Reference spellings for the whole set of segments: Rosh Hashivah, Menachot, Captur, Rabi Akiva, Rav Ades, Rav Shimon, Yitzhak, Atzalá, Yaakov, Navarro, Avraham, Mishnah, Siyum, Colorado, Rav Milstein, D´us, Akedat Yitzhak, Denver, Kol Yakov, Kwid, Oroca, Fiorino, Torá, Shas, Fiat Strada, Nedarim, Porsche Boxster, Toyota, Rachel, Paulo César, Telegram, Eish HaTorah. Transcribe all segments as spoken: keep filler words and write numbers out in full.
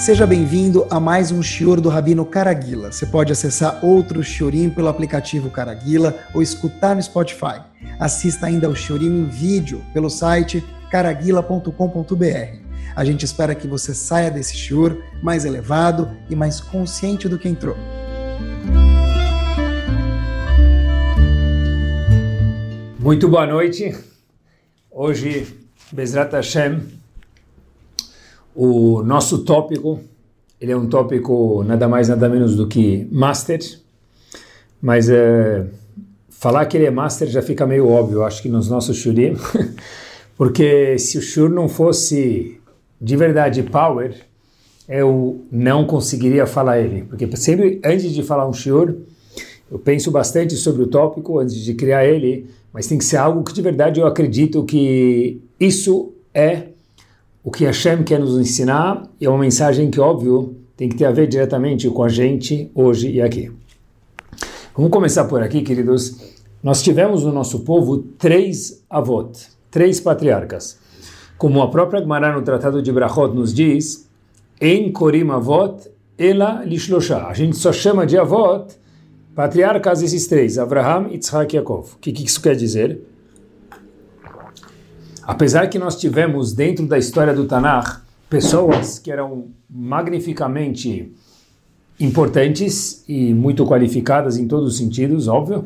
Seja bem-vindo a mais um shiur do Rabino Caraguila. Você pode acessar outro shiurim pelo aplicativo Caraguila ou escutar no Spotify. Assista ainda ao shiurim em vídeo pelo site caraguila ponto com ponto b r. A gente espera que você saia desse shiur mais elevado e mais consciente do que entrou. Muito boa noite. Hoje, Bezrat Hashem, o nosso tópico, ele é um tópico nada mais nada menos do que master, mas é, falar que ele é master já fica meio óbvio, acho que nos nossos shurim, porque se o shur não fosse de verdade power, eu não conseguiria falar ele, porque sempre antes de falar um shur, eu penso bastante sobre o tópico antes de criar ele, mas tem que ser algo que de verdade eu acredito que isso é o que Hashem quer nos ensinar, é uma mensagem que, óbvio, tem que ter a ver diretamente com a gente, hoje e aqui. Vamos começar por aqui, queridos. Nós tivemos no nosso povo três avot, três patriarcas. Como a própria Gemara no Tratado de Brachot nos diz, En korim avot, ela lishlosha. A gente só chama de avot patriarcas esses três, Avraham, Yitzhak e Yaakov. O que, que isso quer dizer? Apesar que nós tivemos dentro da história do Tanakh pessoas que eram magnificamente importantes e muito qualificadas em todos os sentidos, óbvio,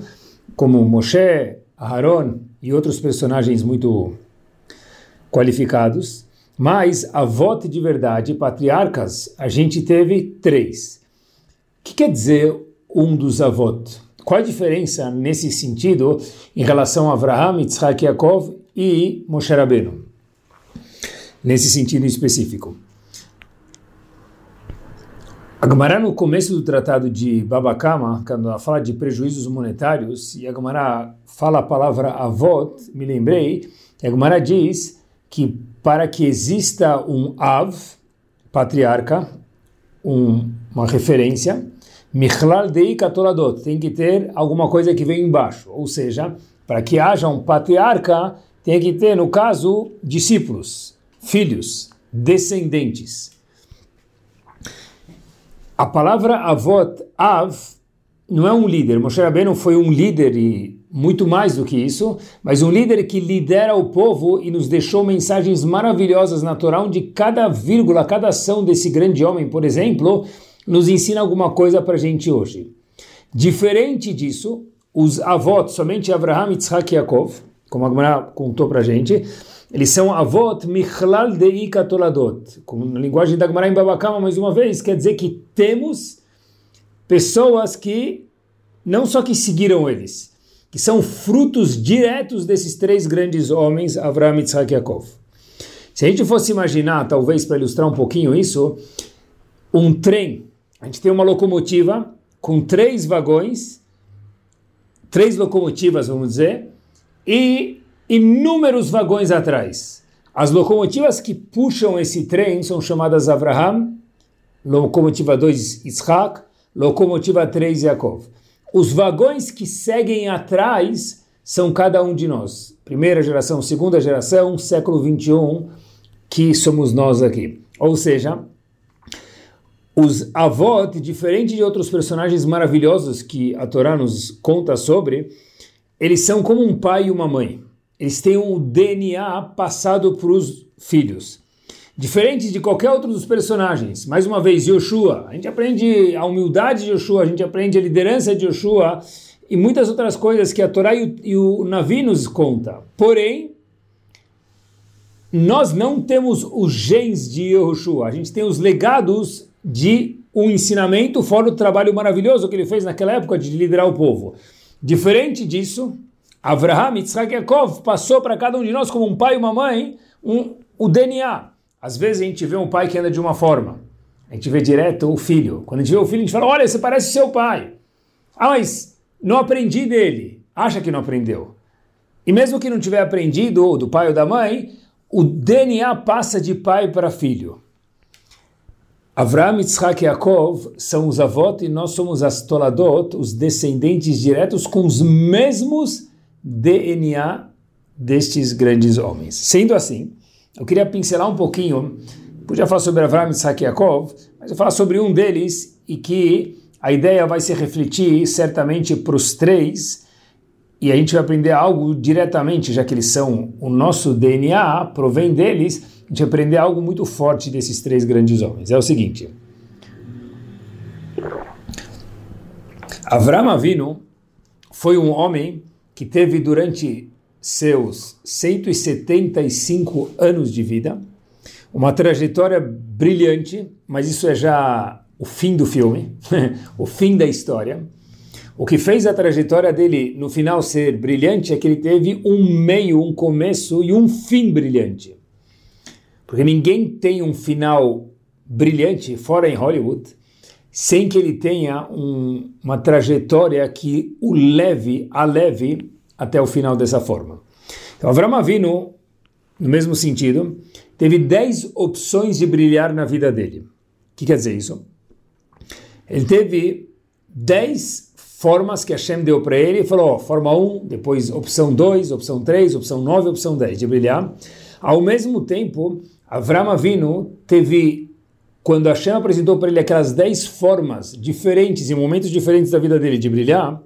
como Moshe, Aharon e outros personagens muito qualificados, mas avot de verdade, patriarcas, a gente teve três. O que quer dizer um dos avot? Qual a diferença nesse sentido em relação a Avraham, Yitzhak e Yaakov e Moshe Rabbeinu, nesse sentido específico? A Gemara, no começo do tratado de Baba Kama, quando ela fala de prejuízos monetários, e a Gemara fala a palavra avot, me lembrei, a Gemara diz que para que exista um av, patriarca, um, uma referência, michlal dei katoladot, tem que ter alguma coisa que vem embaixo, ou seja, para que haja um patriarca, tem que ter, no caso, discípulos, filhos, descendentes. A palavra avot, av, não é um líder. Moshe Rabbeinu foi um líder e muito mais do que isso, mas um líder que lidera o povo e nos deixou mensagens maravilhosas na Torá, onde cada vírgula, cada ação desse grande homem, por exemplo, nos ensina alguma coisa para a gente hoje. Diferente disso, os avot, somente Avraham, Yitzhak e Yaakov, como a Gemara contou para a gente, eles são avot michlal dei katoladot, como na linguagem da Gemara em Baba Kama, mais uma vez, quer dizer que temos pessoas que não só que seguiram eles, que são frutos diretos desses três grandes homens, Avraham, Yitzhak e Yaakov. Se a gente fosse imaginar, talvez para ilustrar um pouquinho isso, um trem, a gente tem uma locomotiva com três vagões, três locomotivas, vamos dizer, e inúmeros vagões atrás. As locomotivas que puxam esse trem são chamadas Avraham, locomotiva dois, Yitzhak, locomotiva três, Yaakov. Os vagões que seguem atrás são cada um de nós. Primeira geração, segunda geração, século vinte e um, que somos nós aqui. Ou seja, os avot, diferente de outros personagens maravilhosos que a Torá nos conta sobre, eles são como um pai e uma mãe. Eles têm um D N A passado para os filhos. Diferente de qualquer outro dos personagens. Mais uma vez, Yoshua. A gente aprende a humildade de Yoshua, a gente aprende a liderança de Yoshua e muitas outras coisas que a Torá e o, e o Navi nos conta. Porém, nós não temos os genes de Yoshua. A gente tem os legados de um ensinamento, fora o trabalho maravilhoso que ele fez naquela época de liderar o povo. Diferente disso, Avraham, Yitzhak e Yaakov passou para cada um de nós como um pai e uma mãe um, o D N A. Às vezes a gente vê um pai que anda de uma forma, a gente vê direto o filho. Quando a gente vê o filho, a gente fala, olha, você parece seu pai. Ah, mas não aprendi dele. Acha que não aprendeu. E mesmo que não tiver aprendido, ou do pai ou da mãe, o D N A passa de pai para filho. Avraham, Yitzhak e Yaakov são os avot e nós somos as toladot, os descendentes diretos com os mesmos D N A destes grandes homens. Sendo assim, eu queria pincelar um pouquinho Podia falar sobre Avraham, Yitzhak e Yaakov, mas eu vou falar sobre um deles e que a ideia vai se refletir certamente para os três e a gente vai aprender algo diretamente, já que eles são o nosso D N A, provém deles, a gente vai aprender algo muito forte desses três grandes homens. É o seguinte: Avraham Avinu foi um homem que teve durante seus cento e setenta e cinco anos de vida uma trajetória brilhante, mas isso é já o fim do filme, o fim da história. O que fez a trajetória dele no final ser brilhante é que ele teve um meio, um começo e um fim brilhante. Porque ninguém tem um final brilhante, fora em Hollywood, sem que ele tenha um, uma trajetória que o leve, a leve, até o final dessa forma. Então, Avraham Avinu, no mesmo sentido, teve dez opções de brilhar na vida dele. O que quer dizer isso? Ele teve dez formas que Hashem deu para ele e falou, ó, forma um, depois opção dois, opção três, opção nove, opção dez de brilhar. Ao mesmo tempo, Avraham Avinu teve, quando Hashem apresentou para ele aquelas dez formas diferentes, em momentos diferentes da vida dele de brilhar,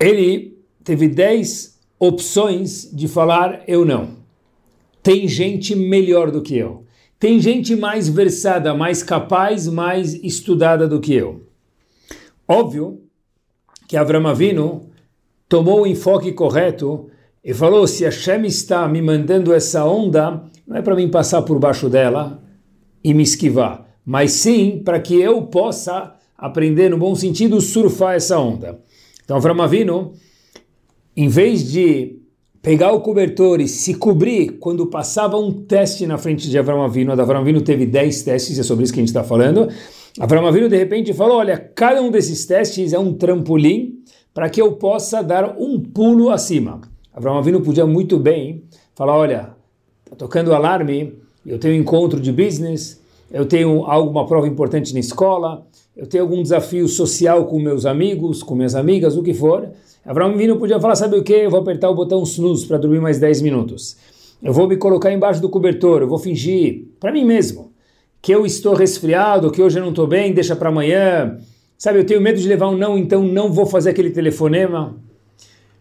ele teve dez opções de falar, eu não. Tem gente melhor do que eu. Tem gente mais versada, mais capaz, mais estudada do que eu. Óbvio que Avraham Avinu tomou o enfoque correto e falou, se Hashem está me mandando essa onda, não é para mim passar por baixo dela e me esquivar, mas sim para que eu possa aprender, no bom sentido, surfar essa onda. Então Avraham Avinu, em vez de pegar o cobertor e se cobrir quando passava um teste na frente de Avraham Avinu, a da Avraham Avinu teve dez testes, é sobre isso que a gente está falando, Avraham Avinu de repente falou, olha, cada um desses testes é um trampolim para que eu possa dar um pulo acima. Avraham Avinu podia muito bem falar, olha, está tocando alarme, eu tenho um encontro de business, eu tenho alguma prova importante na escola, eu tenho algum desafio social com meus amigos, com minhas amigas, o que for. Avraham Avinu podia falar, sabe o que? Eu vou apertar o botão snooze para dormir mais dez minutos. Eu vou me colocar embaixo do cobertor, eu vou fingir, para mim mesmo, que eu estou resfriado, que hoje eu não estou bem, deixa para amanhã. Sabe, eu tenho medo de levar um não, então não vou fazer aquele telefonema.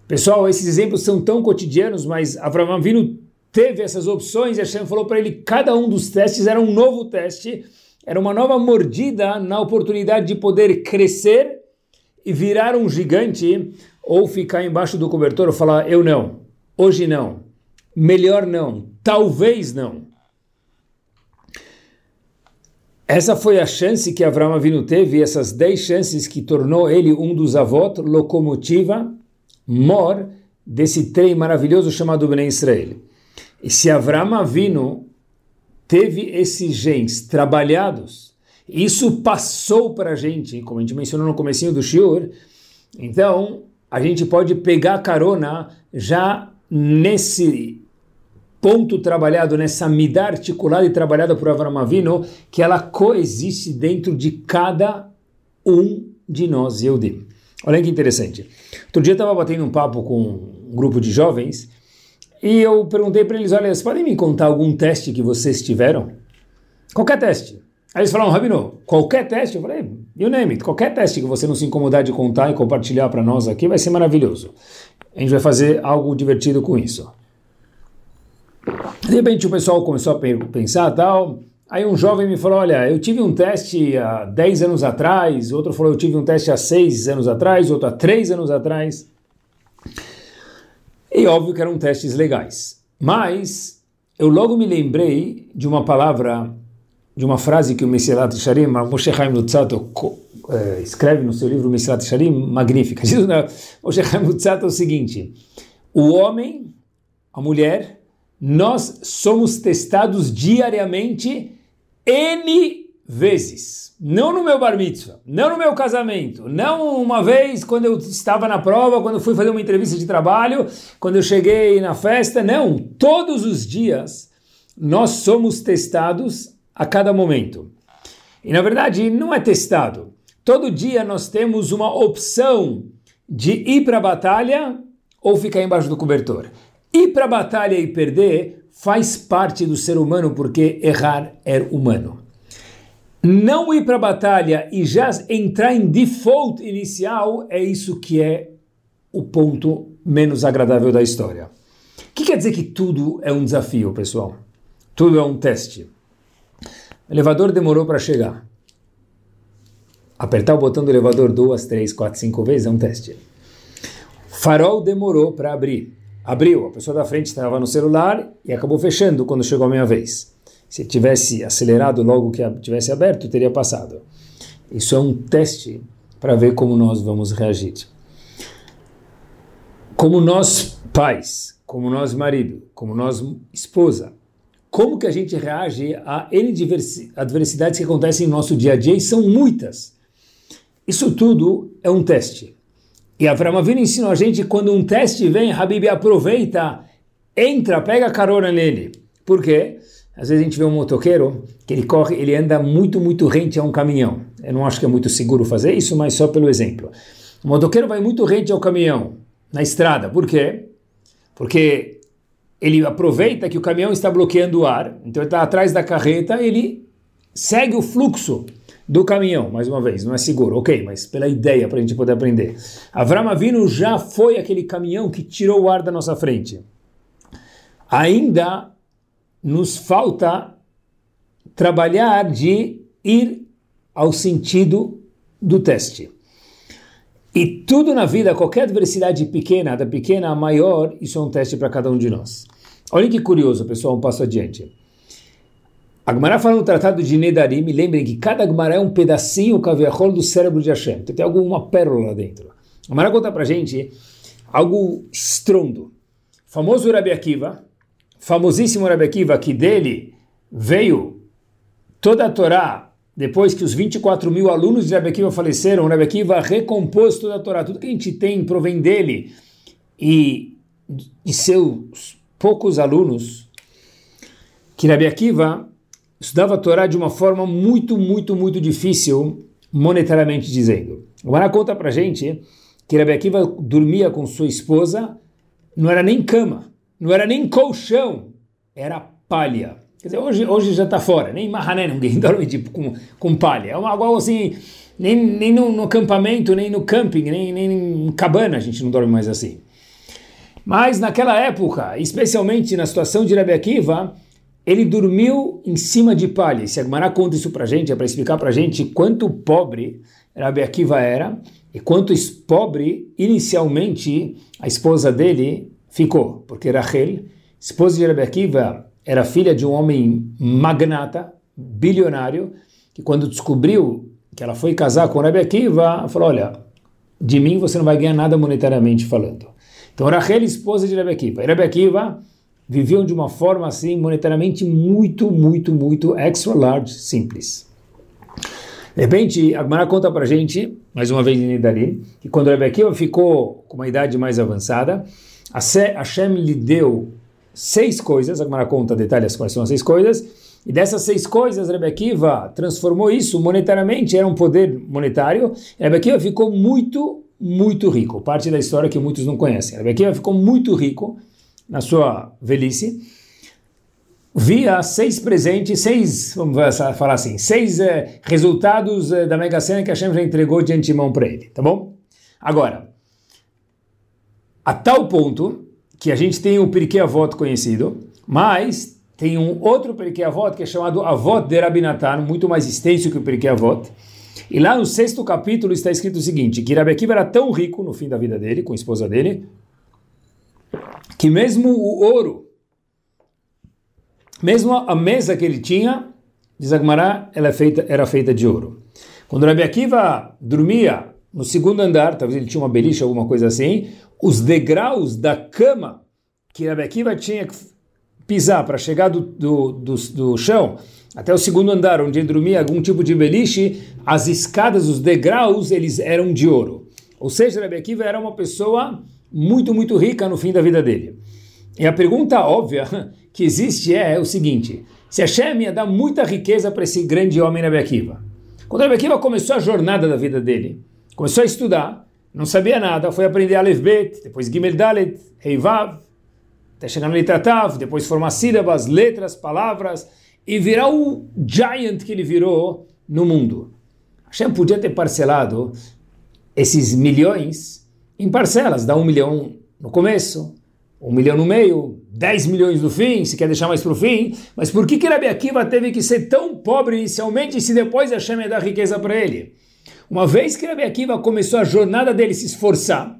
Pessoal, esses exemplos são tão cotidianos, mas Avraham Avinu teve essas opções e Hashem falou para ele, cada um dos testes era um novo teste, era uma nova mordida na oportunidade de poder crescer e virar um gigante ou ficar embaixo do cobertor e falar, eu não, hoje não, melhor não, talvez não. Essa foi a chance que Avraham Avinu teve, essas dez chances que tornou ele um dos avot, locomotiva, mor, desse trem maravilhoso chamado Bnei Israel. E se Avraham Avinu teve esses genes trabalhados, isso passou para a gente, como a gente mencionou no comecinho do shiur, então a gente pode pegar carona já nesse ponto trabalhado, nessa midá articulada e trabalhada por Avraham Avinu, que ela coexiste dentro de cada um de nós, Yehudim. Olha que interessante. Outro dia eu estava batendo um papo com um grupo de jovens e eu perguntei para eles, olha, vocês podem me contar algum teste que vocês tiveram? Qualquer teste. Aí eles falaram, Rabino, qualquer teste? Eu falei, you name it, qualquer teste que você não se incomodar de contar e compartilhar para nós aqui vai ser maravilhoso. A gente vai fazer algo divertido com isso. De repente o pessoal começou a pensar e tal, aí um jovem me falou, olha, eu tive um teste há dez anos atrás, outro falou, eu tive um teste há seis anos atrás, outro há três anos atrás. E óbvio que eram testes legais, mas eu logo me lembrei de uma palavra, de uma frase que o Mesillat Yesharim, Moshe Chaim Luzzatto eh, escreve no seu livro Mesillat Yesharim, magnífica. Diz na, Moshe Chaim Luzzatto é o seguinte, o homem, a mulher, nós somos testados diariamente N vezes. Não no meu bar mitzvah, não no meu casamento, não uma vez quando eu estava na prova, quando eu fui fazer uma entrevista de trabalho, quando eu cheguei na festa, não. Todos os dias nós somos testados a cada momento. E na verdade não é testado. Todo dia nós temos uma opção de ir para a batalha ou ficar embaixo do cobertor. Ir para a batalha e perder faz parte do ser humano, porque errar é humano. Não ir para a batalha e já entrar em default inicial, é isso que é o ponto menos agradável da história. O que quer dizer que tudo é um desafio, pessoal? Tudo é um teste. O elevador demorou para chegar. Apertar o botão do elevador duas, três, quatro, cinco vezes é um teste. Farol demorou para abrir. Abriu, a pessoa da frente estava no celular e acabou fechando quando chegou a minha vez. Se tivesse acelerado logo que tivesse aberto, teria passado. Isso é um teste para ver como nós vamos reagir. Como nós pais, como nós marido, como nós esposa, como que a gente reage a adversidades que acontecem no nosso dia a dia, e são muitas. Isso tudo é um teste. E Avraham Avinu ensinou a gente, quando um teste vem, Habib, aproveita, entra, pega a carona nele. Por quê? Às vezes a gente vê um motoqueiro que ele corre, ele anda muito, muito rente a um caminhão. Eu não acho que é muito seguro fazer isso, mas só pelo exemplo. O motoqueiro vai muito rente ao caminhão, na estrada. Por quê? Porque ele aproveita que o caminhão está bloqueando o ar, então ele está atrás da carreta, ele segue o fluxo do caminhão. Mais uma vez, não é seguro, ok, mas pela ideia, para a gente poder aprender. Avraham Avinu já foi aquele caminhão que tirou o ar da nossa frente. Ainda nos falta trabalhar de ir ao sentido do teste. E tudo na vida, qualquer adversidade pequena, da pequena a maior, isso é um teste para cada um de nós. Olha que curioso, pessoal, um passo adiante. A Gemara fala no Tratado de Nedarim, e lembrem que cada Gemara é um pedacinho caviarol do cérebro de Hashem. Então tem alguma pérola lá dentro. A Gemara conta para gente algo estrondo. O famoso Rabi Akiva, famosíssimo Rabi Akiva, que dele veio toda a Torá. Depois que os vinte e quatro mil alunos de Rabi Akiva faleceram, Rabi Akiva recompôs toda a Torá. Tudo que a gente tem provém dele e de seus poucos alunos, que Rabi Akiva estudava a Torá de uma forma muito, muito, muito difícil, monetariamente dizendo. Agora conta pra gente que Rabi Akiva dormia com sua esposa, não era nem cama, não era nem colchão, era palha. Quer dizer, hoje, hoje já está fora, nem marrané, ninguém dorme tipo, com, com palha. É algo assim, nem, nem no, no acampamento, nem no camping, nem, nem em cabana a gente não dorme mais assim. Mas naquela época, especialmente na situação de Rabi Akiva, ele dormiu em cima de palha. E se a Gemara conta isso para a gente, é para explicar para a gente quanto pobre Rabi Akiva era e quanto pobre inicialmente a esposa dele ficou. Porque Rachel, esposa de Rabi Akiva, era filha de um homem magnata, bilionário, que quando descobriu que ela foi casar com Rabi Akiva, falou, olha, de mim você não vai ganhar nada monetariamente falando. Então Rachel, esposa de Rabi Akiva. E Rabi Akiva viviam de uma forma assim, monetariamente muito, muito, muito extra large, simples. De repente, a Gemara conta pra gente, mais uma vez em Nedarim, que quando Rabi Akiva ficou com uma idade mais avançada, a Hashem lhe deu seis coisas, a Gemara conta, detalhes quais são as seis coisas, e dessas seis coisas Rabi Akiva transformou isso monetariamente, era um poder monetário, Rabi Akiva ficou muito, muito rico, parte da história que muitos não conhecem. Rabi Akiva ficou muito rico na sua velhice, via seis presentes, seis, vamos falar assim, seis é, resultados é, da Mega Sena que a Hashem já entregou de antemão para ele, tá bom? Agora, a tal ponto que a gente tem o Pirkei Avot conhecido, mas tem um outro Pirkei Avot que é chamado Avot d'Rabbi Natan, muito mais extenso que o Pirkei Avot. E lá no sexto capítulo está escrito o seguinte, que Rabi Akiva era tão rico no fim da vida dele, com a esposa dele, que mesmo o ouro, mesmo a mesa que ele tinha, diz a Gemara, ela é feita, era feita de ouro. Quando Rabi Akiva dormia no segundo andar, talvez ele tinha uma beliche, alguma coisa assim, os degraus da cama que Rabi Akiva tinha que pisar para chegar do, do, do, do chão até o segundo andar, onde ele dormia, algum tipo de beliche, as escadas, os degraus, eles eram de ouro. Ou seja, Rabi Akiva era uma pessoa muito, muito rica no fim da vida dele. E a pergunta óbvia que existe é, é o seguinte, se Hashem ia dar muita riqueza para esse grande homem Rabi Akiva. Quando Rabi Akiva começou a jornada da vida dele, começou a estudar, não sabia nada, foi aprender Alef Bet, depois Gimel Dalet, Heivav, até chegar no Tratado, depois formar sílabas, letras, palavras, e virar o giant que ele virou no mundo. Hashem podia ter parcelado esses milhões em parcelas, dá um milhão no começo, um milhão no meio, dez milhões no fim, se quer deixar mais para o fim, mas por que que Rabi Akiva teve que ser tão pobre inicialmente se depois Hashem ia dar riqueza para ele? Uma vez que Rabi Akiva começou a jornada dele se esforçar,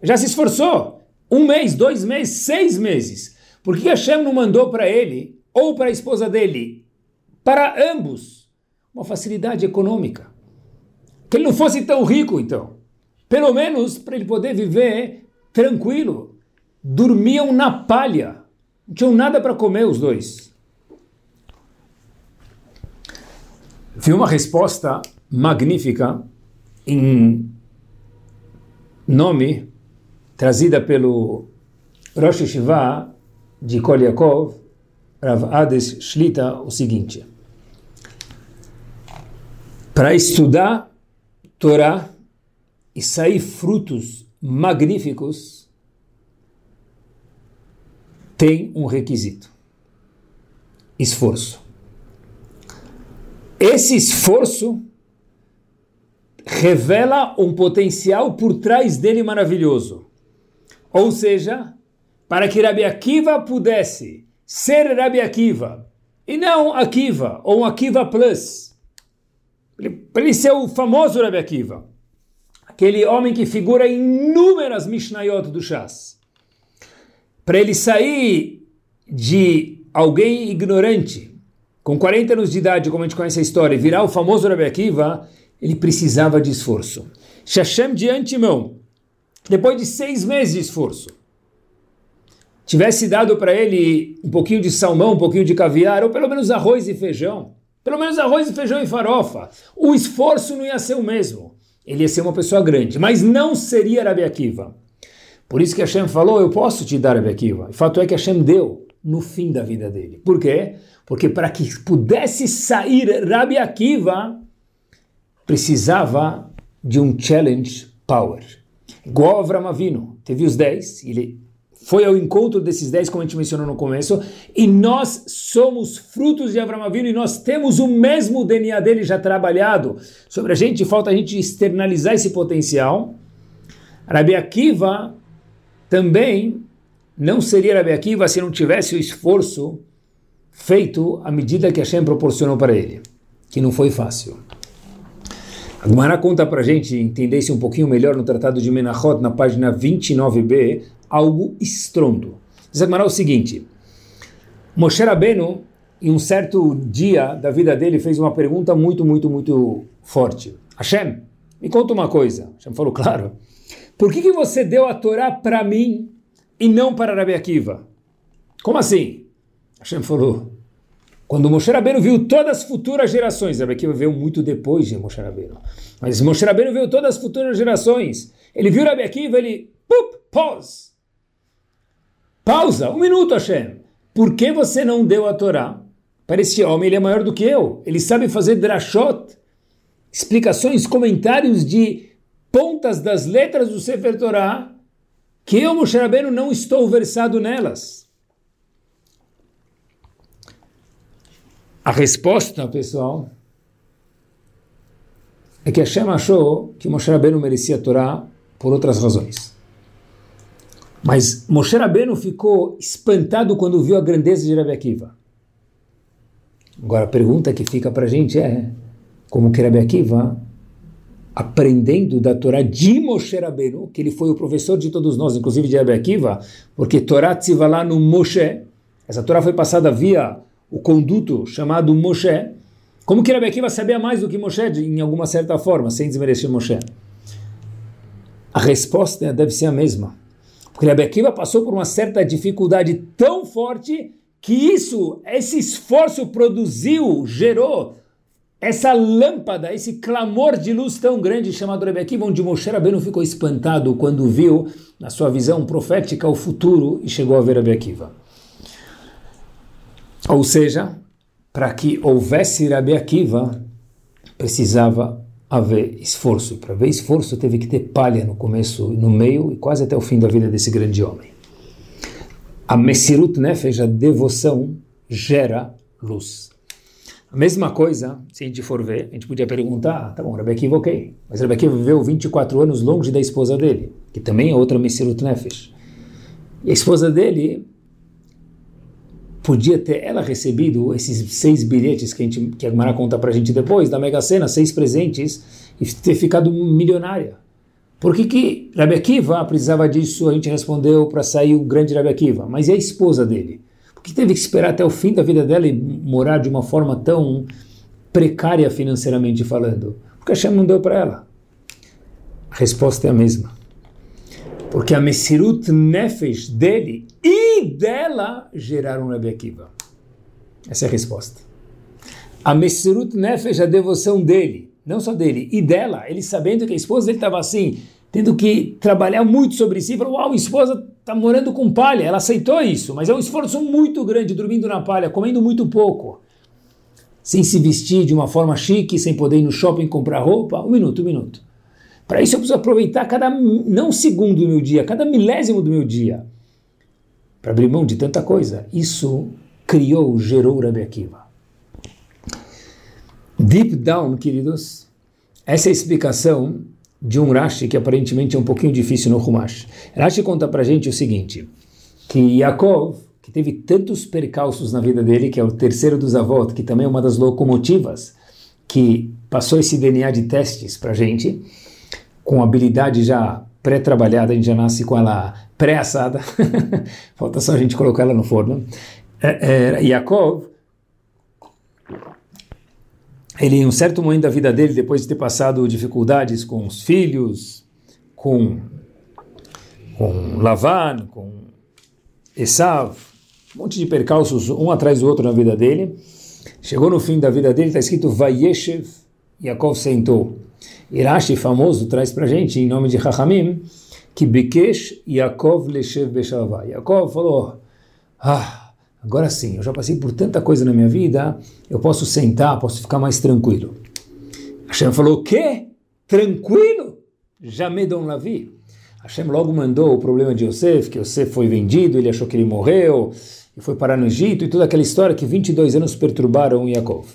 já se esforçou, um mês, dois meses, seis meses, por que Hashem não mandou para ele, ou para a esposa dele, para ambos, uma facilidade econômica? Que ele não fosse tão rico, então. Pelo menos para ele poder viver tranquilo. Dormiam na palha. Não tinham nada para comer os dois. Vi uma resposta magnífica em nome trazida pelo Rosh Hashivah de Kol Yakov, Rav Ades Shlita, o seguinte. Para estudar Torá e sair frutos magníficos, tem um requisito: esforço. Esse esforço revela um potencial por trás dele maravilhoso. Ou seja, para que Rabi Akiva pudesse ser Rabi Akiva, e não Akiva, ou Akiva Plus, para ele ser o famoso Rabi Akiva, aquele homem que figura em inúmeras Mishnayot do Shas, para ele sair de alguém ignorante, com quarenta anos de idade, como a gente conhece a história, e virar o famoso Rabi Akiva, ele precisava de esforço. Hashem, de antemão, depois de seis meses de esforço, tivesse dado para ele um pouquinho de salmão, um pouquinho de caviar, ou pelo menos arroz e feijão, pelo menos arroz e feijão e farofa, o esforço não ia ser o mesmo. Ele ia ser uma pessoa grande, mas não seria Rabi Akiva. Por isso que Hashem falou, eu posso te dar Rabi Akiva. O fato é que Hashem deu no fim da vida dele. Por quê? Porque para que pudesse sair Rabi Akiva, precisava de um challenge power. Igual Avraham Avinu, teve os dez, ele foi ao encontro desses dez, como a gente mencionou no começo, e nós somos frutos de Avraham Avinu, e nós temos o mesmo D N A dele já trabalhado. Sobre a gente, falta a gente externalizar esse potencial. Rabi Akiva também não seria Rabi Akiva se não tivesse o esforço feito à medida que Hashem proporcionou para ele, que não foi fácil. A Gemara conta para a gente entender-se um pouquinho melhor no Tratado de Menachot, na página vinte e nove b, algo estrondo. Diz a Gemara o seguinte: Moshe Rabbeinu, em um certo dia da vida dele, fez uma pergunta muito, muito, muito forte. Hashem, me conta uma coisa. Hashem falou, claro. Por que que você deu a Torá para mim e não para Rabi Akiva? Como assim? Hashem falou, quando Moshe Rabbeinu viu todas as futuras gerações, Rabi Akiva veio muito depois de Moshe Rabbeinu, mas Moshe Rabbeinu viu todas as futuras gerações, ele viu Rabi Akiva, ele, pup, pause. Pausa, um minuto, Hashem. Por que você não deu a Torá para esse homem? Ele é maior do que eu. Ele sabe fazer drachot, explicações, comentários de pontas das letras do Sefer Torá, que eu, Moshe Rabbeinu, não estou versado nelas. A resposta, pessoal, é que Hashem achou que Moshe Rabbeinu merecia a Torá por outras razões. Mas Moshe Rabbeinu ficou espantado quando viu a grandeza de Rabi Akiva. Agora a pergunta que fica para a gente é, como que Rabi Akiva, aprendendo da Torá de Moshe Rabbeinu, que ele foi o professor de todos nós, inclusive de Rabi Akiva, porque Torá tzivalá no Moshe, essa Torá foi passada via o conduto chamado Moshe, como que Rabi Akiva sabia mais do que Moshe, em alguma certa forma, sem desmerecer Moshe? A resposta deve ser a mesma. Porque Rabi Akiva passou por uma certa dificuldade tão forte que isso, esse esforço produziu, gerou essa lâmpada, esse clamor de luz tão grande chamado Rabi Akiva, onde Moshe Rabbeinu ficou espantado quando viu, na sua visão profética, o futuro e chegou a ver Rabi Akiva. Ou seja, para que houvesse Rabi Akiva, precisava haver esforço, e para haver esforço teve que ter palha no começo, no meio e quase até o fim da vida desse grande homem. a Mesirut Nefesh, a devoção, gera luz. A mesma coisa, se a gente for ver, a gente podia perguntar, tá bom, Rabi Akiva, ok, mas Rabi Akiva viveu vinte e quatro anos longe da esposa dele, que também é outra Mesirut Nefesh. E a esposa dele podia ter ela recebido esses seis bilhetes que a, gente, que a Gemara conta pra gente depois, da Mega Sena, seis presentes, e ter ficado milionária. Por que que Rabi Akiva precisava disso? A gente respondeu para sair o grande Rabi Akiva, mas e a esposa dele? Por que teve que esperar até o fim da vida dela e morar de uma forma tão precária financeiramente falando? Porque Hashem não deu para ela. A resposta é a mesma. Porque a Mesirut Nefesh dele e dela geraram Rabi Akiva. Essa é a resposta. A Mesirut Nefesh, a devoção dele, não só dele, e dela, ele sabendo que a esposa dele estava assim, tendo que trabalhar muito sobre si, falou, uau, a esposa está morando com palha, ela aceitou isso, mas é um esforço muito grande, dormindo na palha, comendo muito pouco, sem se vestir de uma forma chique, sem poder ir no shopping comprar roupa, um minuto, um minuto. Para isso eu preciso aproveitar cada, não segundo do meu dia, cada milésimo do meu dia, para abrir mão de tanta coisa. Isso criou, gerou Rabi Akiva. Deep down, queridos, essa é a explicação de um Rashi que aparentemente é um pouquinho difícil no Humash. Rashi conta para gente o seguinte, que Yaakov, que teve tantos percalços na vida dele, que é o terceiro dos avós, que também é uma das locomotivas que passou esse D N A de testes para gente, com habilidade já pré-trabalhada, a gente já nasce com ela pré-assada, falta só a gente colocar ela no forno. É, é, Yaakov, ele em um certo momento da vida dele, depois de ter passado dificuldades com os filhos, com, com Lavan, com Esav, um monte de percalços um atrás do outro na vida dele, chegou no fim da vida dele, está escrito Vayeshev, Yaakov sentou. Rashi, famoso, traz para gente, em nome de Chachamim, que Bikesh Yaakov Leshev Beshavah. Yaakov falou, ah, agora sim, eu já passei por tanta coisa na minha vida, eu posso sentar, posso ficar mais tranquilo. Hashem falou, o quê? Tranquilo? Jamedon Lavi. Hashem logo mandou o problema de Yosef, que Yosef foi vendido, ele achou que ele morreu, e foi parar no Egito, e toda aquela história que vinte e dois anos perturbaram Yaakov.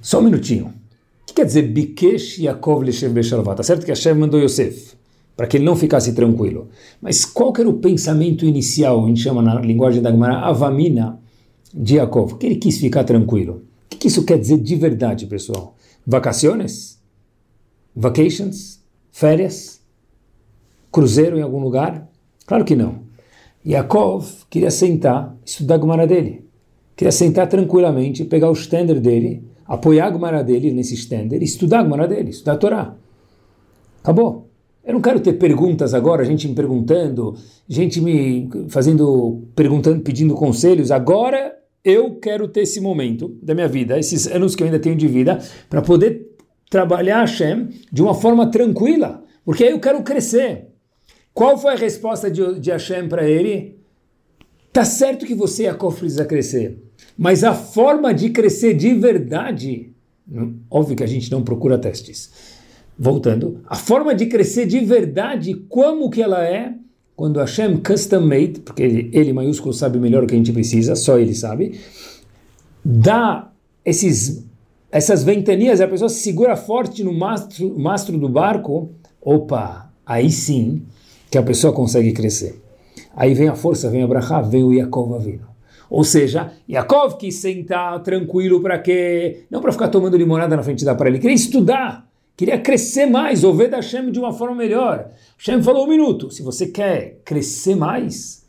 Só um minutinho. O que quer dizer Bikesh Yaakov Leshev Beshalvah? Tá certo que Hashem mandou Yosef, para que ele não ficasse tranquilo. Mas qual que era o pensamento inicial, a gente chama na linguagem da Gemara, Avamina de Yaakov, que ele quis ficar tranquilo? O que, que isso quer dizer de verdade, pessoal? Vacaciones? Vacations? Férias? Cruzeiro em algum lugar? Claro que não. Yaakov queria sentar, estudar a Gemara dele. Queria sentar tranquilamente, pegar o standard dele, apoiar a Gemara dele nesse standard, estudar a Gemara dele, estudar a Torá. Acabou. Eu não quero ter perguntas agora, gente me perguntando, gente me fazendo, perguntando, pedindo conselhos. Agora eu quero ter esse momento da minha vida, esses anos que eu ainda tenho de vida, para poder trabalhar Hashem de uma forma tranquila, porque aí eu quero crescer. Qual foi a resposta de, de Hashem para ele? Tá certo que você, Yaakov, precisa crescer. Mas a forma de crescer de verdade, óbvio que a gente não procura testes. Voltando, a forma de crescer de verdade, como que ela é? Quando Hashem custom made, porque ele, ele maiúsculo sabe melhor o que a gente precisa, só ele sabe, dá esses, essas ventanias, a pessoa se segura forte no mastro, mastro do barco, opa, aí sim que a pessoa consegue crescer. Aí vem a força, vem a brachá, vem o Yaakov Avino. Ou seja, Yaakov quis sentar tranquilo para quê? Não para ficar tomando limonada na frente da praia. Ele queria estudar, queria crescer mais, ouvir da Hashem de uma forma melhor. Hashem falou um minuto, se você quer crescer mais,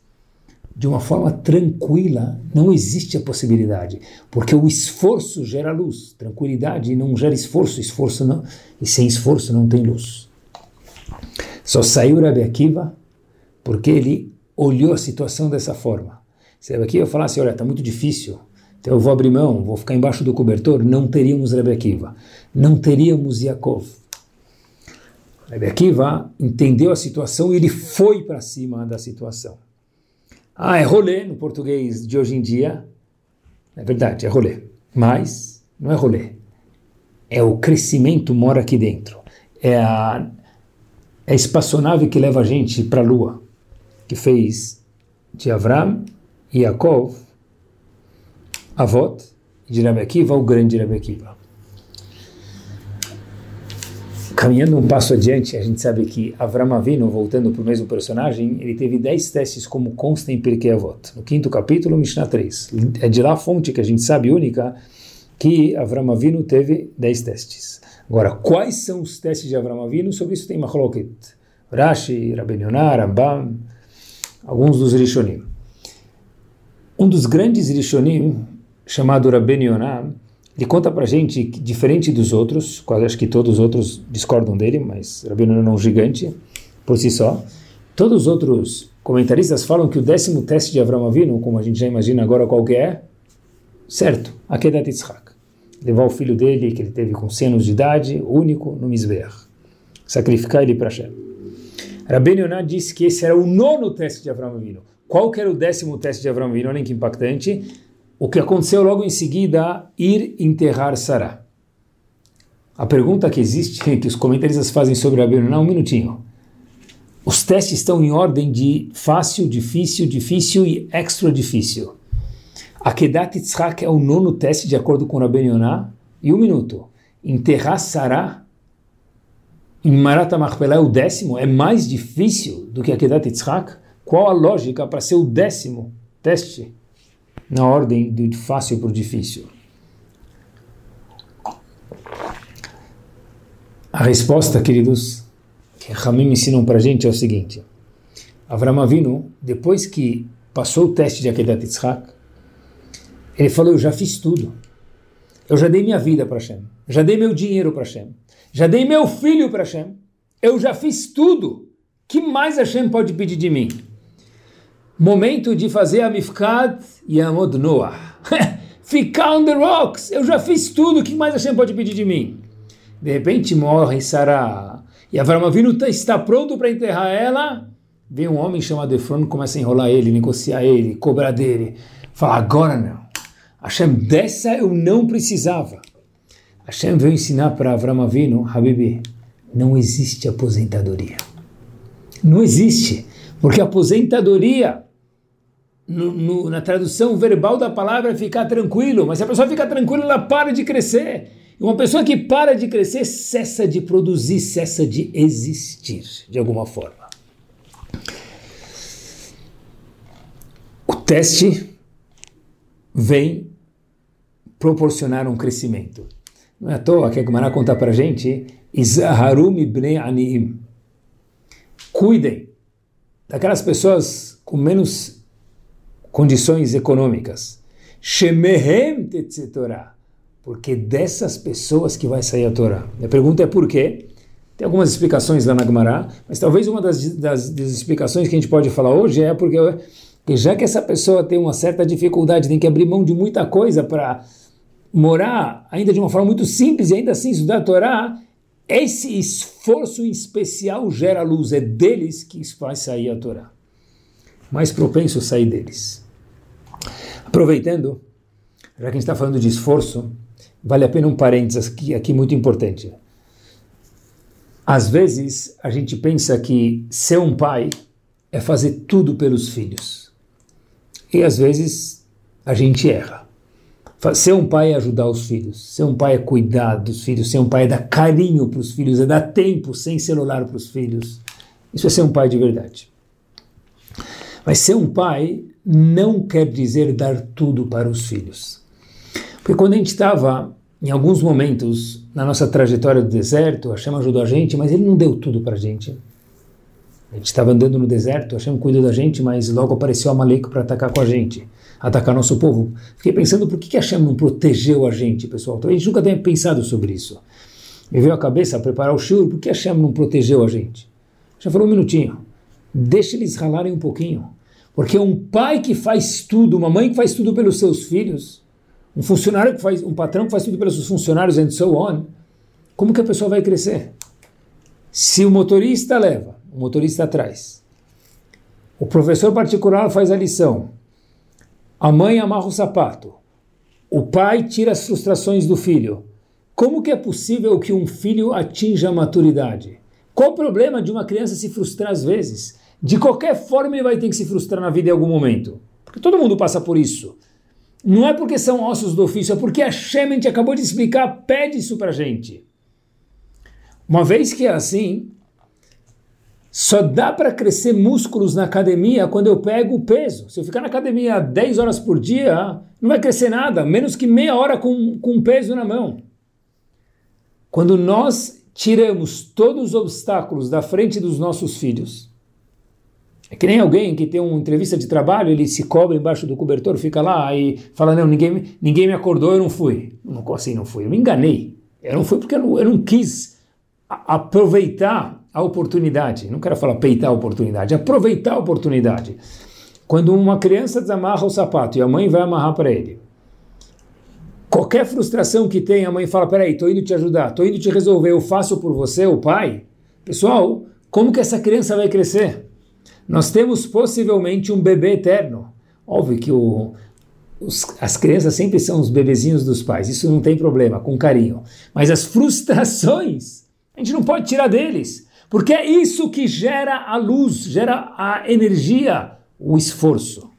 de uma forma tranquila, não existe a possibilidade. Porque o esforço gera luz. Tranquilidade não gera esforço, esforço não. E sem esforço não tem luz. Só saiu Rabi Akiva porque ele olhou a situação dessa forma. Se Rabi Akiva falasse, olha, está muito difícil, então eu vou abrir mão, vou ficar embaixo do cobertor, não teríamos Rabi Akiva, não teríamos Yaakov. Rabi Akiva entendeu a situação e ele foi para cima da situação. Ah, é rolê no português de hoje em dia. É verdade, é rolê, mas não é rolê. É o crescimento mora aqui dentro. É a, é a espaçonave que leva a gente para a Lua, que fez de Avraham e Yaakov, Avot de Rabi Akiva, o grande Rabi Akiva. Caminhando um passo adiante, a gente sabe que Avraham Avinu, voltando para o mesmo personagem, ele teve dez testes, como consta em Pirkei Avot, no quinto capítulo, Mishnah três. É de lá a fonte que a gente sabe, única, que Avraham Avinu teve dez testes. Agora, quais são os testes de Avraham Avinu? Sobre isso tem Machloket, Rashi, Rabbenu Yonah, Rambam, alguns dos Rishonim. Um dos grandes Rishonim, chamado Rabbenu Yonah, ele conta pra gente, diferente dos outros, quase acho que todos os outros discordam dele, mas Rabbenu Yonah é um gigante por si só. Todos os outros comentaristas falam que o décimo teste de Avraham Avinu, como a gente já imagina agora qual que é, certo, Akedat Yitzhak, levar o filho dele, que ele teve com cem anos de idade, único, no Mizbeach, sacrificar ele para Hashem. Rabbenu Yonah disse que esse era o nono teste de Avraham Avinu. Qual que era o décimo teste de Avraham Avinu? Olha que impactante. O que aconteceu logo em seguida, ir enterrar Sarah. A pergunta que existe, que os comentaristas fazem sobre Rabbenu Yonah, um minutinho. Os testes estão em ordem de fácil, difícil, difícil e extra difícil. Akedat Yitzhak é o nono teste, de acordo com Rabbenu Yonah, e um minuto. Enterrar Sarah em Marat HaMachpelah é o décimo, é mais difícil do que Akedat Yitzhak? Qual a lógica para ser o décimo teste na ordem de fácil para o difícil? A resposta, queridos, que Hamim ensinam para a gente é o seguinte. Avraham Avinu, depois que passou o teste de Akedat Yitzhak, ele falou, eu já fiz tudo. Eu já dei minha vida para Hashem. Já dei meu dinheiro para Hashem. Já dei meu filho para Hashem. Eu já fiz tudo. Que mais Hashem pode pedir de mim? Momento de fazer a Mifkad e a Amod Noah. Ficar on the rocks. Eu já fiz tudo. Que mais Hashem pode pedir de mim? De repente morre Sarah. E Avraham Avinu está pronto para enterrar ela. Vem um homem chamado Efron, começa a enrolar ele, negociar ele, cobrar dele. Fala, agora não. Hashem, dessa eu não precisava. Hashem veio ensinar para Avraham Avinu, Habibi, não existe aposentadoria. Não existe, porque aposentadoria, no, no, na tradução verbal da palavra, é ficar tranquilo, mas se a pessoa fica tranquila, ela para de crescer. E uma pessoa que para de crescer, cessa de produzir, cessa de existir, de alguma forma. O teste vem proporcionar um crescimento. Não é à toa que a Gemara conta para a gente, Izaharum ibnei aniim. Cuidem daquelas pessoas com menos condições econômicas. Shemehem tetze Torah. Porque dessas pessoas que vai sair a Torá. A pergunta é por quê? Tem algumas explicações lá na Gemara, mas talvez uma das, das, das explicações que a gente pode falar hoje é porque... Porque já que essa pessoa tem uma certa dificuldade, tem que abrir mão de muita coisa para morar, ainda de uma forma muito simples, e ainda assim estudar a Torá, esse esforço em especial gera luz, é deles que faz sair a Torá. Mais propenso a sair deles. Aproveitando, já que a gente está falando de esforço, vale a pena um parênteses aqui, aqui muito importante. Às vezes a gente pensa que ser um pai é fazer tudo pelos filhos. E às vezes a gente erra. Ser um pai é ajudar os filhos, ser um pai é cuidar dos filhos, ser um pai é dar carinho para os filhos, é dar tempo sem celular para os filhos. Isso é ser um pai de verdade. Mas ser um pai não quer dizer dar tudo para os filhos. Porque quando a gente estava, em alguns momentos, na nossa trajetória do deserto, Hashem ajudou a gente, mas ele não deu tudo para a gente. A gente estava andando no deserto, Hashem cuidou da gente, mas logo apareceu Amaleque para atacar com a gente, atacar nosso povo. Fiquei pensando, por que Hashem não protegeu a gente, pessoal? Talvez a gente nunca tenha pensado sobre isso. Me veio à cabeça preparar o shiur, por que Hashem não protegeu a gente? Hashem falou um minutinho, deixa eles ralarem um pouquinho, porque um pai que faz tudo, uma mãe que faz tudo pelos seus filhos, um funcionário que faz, um patrão que faz tudo pelos seus funcionários and so on, como que a pessoa vai crescer? Se o motorista leva, o motorista atrás. O professor particular faz a lição. A mãe amarra o sapato. O pai tira as frustrações do filho. Como que é possível que um filho atinja a maturidade? Qual o problema de uma criança se frustrar às vezes? De qualquer forma, ele vai ter que se frustrar na vida em algum momento. Porque todo mundo passa por isso. Não é porque são ossos do ofício, é porque a Shem, a acabou de explicar, pede isso pra gente. Uma vez que é assim, só dá para crescer músculos na academia quando eu pego o peso. Se eu ficar na academia dez horas por dia, não vai crescer nada, menos que meia hora com, com peso na mão. Quando nós tiramos todos os obstáculos da frente dos nossos filhos, é que nem alguém que tem uma entrevista de trabalho, ele se cobre embaixo do cobertor, fica lá e fala, não, ninguém, ninguém me acordou, eu não fui. Não, assim não fui, eu me enganei. Eu não fui porque eu não, eu não quis a, aproveitar a oportunidade. Não quero falar peitar a oportunidade, aproveitar a oportunidade. Quando uma criança desamarra o sapato e a mãe vai amarrar para ele, qualquer frustração que tem, a mãe fala, peraí, estou indo te ajudar, estou indo te resolver, eu faço por você, o pai. Pessoal, como que essa criança vai crescer? Nós temos possivelmente um bebê eterno. Óbvio que o, os, as crianças sempre são os bebezinhos dos pais, isso não tem problema, com carinho. Mas as frustrações, a gente não pode tirar deles, porque é isso que gera a luz, gera a energia, o esforço.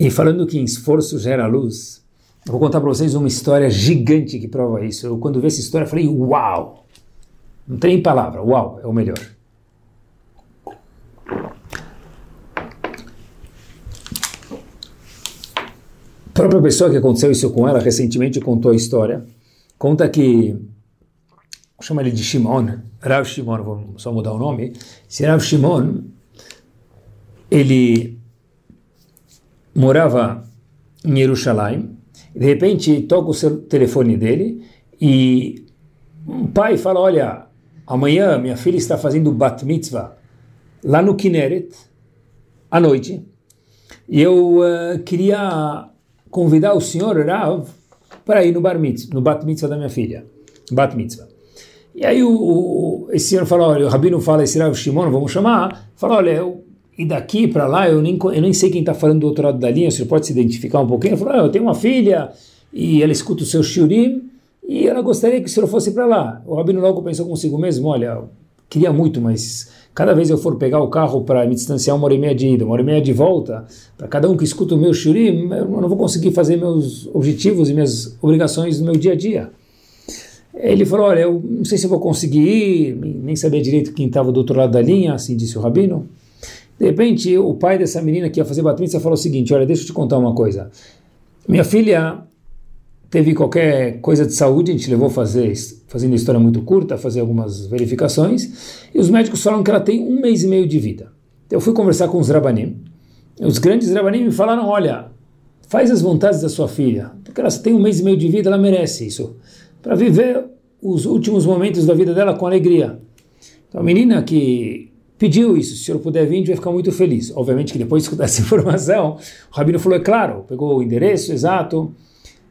E falando que esforço gera luz, eu vou contar para vocês uma história gigante que prova isso. Eu, quando vi essa história, falei, uau! Não tem palavra, uau, é o melhor. A própria pessoa que aconteceu isso com ela recentemente contou a história. Conta que, chama ele de Shimon, Rav Shimon, vou só mudar o nome. Esse Rav Shimon, ele morava em Jerusalém, de repente toca o telefone dele e um pai fala, olha, amanhã minha filha está fazendo bat mitzvah lá no Kinneret, à noite, e eu uh, queria convidar o senhor Rav para ir no bar mitzvah, no bat mitzvah da minha filha, bat mitzvah. E aí o, o, esse senhor fala, olha, o Rabino fala, esse Rav Shimon, vamos chamar, fala, olha, eu, e daqui para lá, eu nem, eu nem sei quem está falando do outro lado da linha, o senhor pode se identificar um pouquinho? Fala, ah, eu tenho uma filha, e ela escuta o seu shiurim, e ela gostaria que o senhor fosse para lá. O Rabino logo pensou consigo mesmo, olha, eu queria muito, mas cada vez eu for pegar o carro para me distanciar uma hora e meia de ida, uma hora e meia de volta, para cada um que escuta o meu shiurim, eu não vou conseguir fazer meus objetivos e minhas obrigações no meu dia a dia. Ele falou, olha, eu não sei se eu vou conseguir ir, nem sabia direito quem estava do outro lado da linha, assim disse o Rabino. De repente, o pai dessa menina que ia fazer bat mitzvah falou o seguinte, olha, deixa eu te contar uma coisa. Minha filha teve qualquer coisa de saúde, a gente levou fazer, fazendo história muito curta, fazer algumas verificações, e os médicos falaram que ela tem um mês e meio de vida. Eu fui conversar com os Rabanim, os grandes Rabanim me falaram, olha, faz as vontades da sua filha, porque ela tem um mês e meio de vida, ela merece isso, para viver os últimos momentos da vida dela com alegria. Então a menina que pediu isso, se o senhor puder vir, a gente vai ficar muito feliz. Obviamente que depois de escutar essa informação, o Rabino falou, é claro, pegou o endereço exato,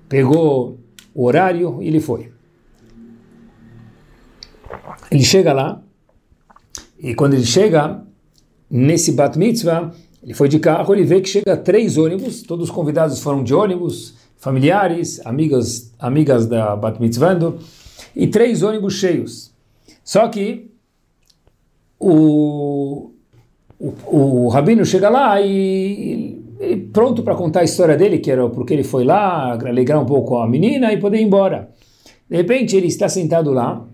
pegou o horário e ele foi. Ele chega lá, e quando ele chega, nesse bat mitzvah, ele foi de carro, ele vê que chega três ônibus, todos os convidados foram de ônibus, familiares, amigas, amigas da bat mitzvah, e três ônibus cheios. Só que O, o, o Rabino chega lá e, e pronto para contar a história dele, que era porque ele foi lá, alegrar um pouco a menina e poder ir embora. De repente ele está sentado lá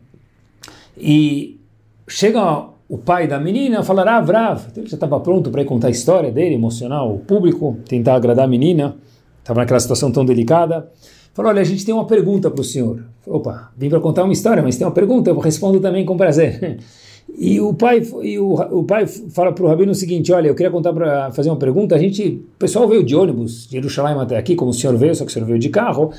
e chega o pai da menina e fala, Rav, Rav. Então, ele já estava pronto para ir contar a história dele, emocionar o público, tentar agradar a menina, estava naquela situação tão delicada. Falou, olha, a gente tem uma pergunta para o senhor. Falou, opa, vim para contar uma história, mas tem uma pergunta, eu respondo também com prazer. E o pai, e o, o pai fala para o Rabino o seguinte, olha, eu queria contar para fazer uma pergunta, a gente, o pessoal veio de ônibus, de Jerusalém até aqui, como o senhor veio, só que o senhor veio de carro,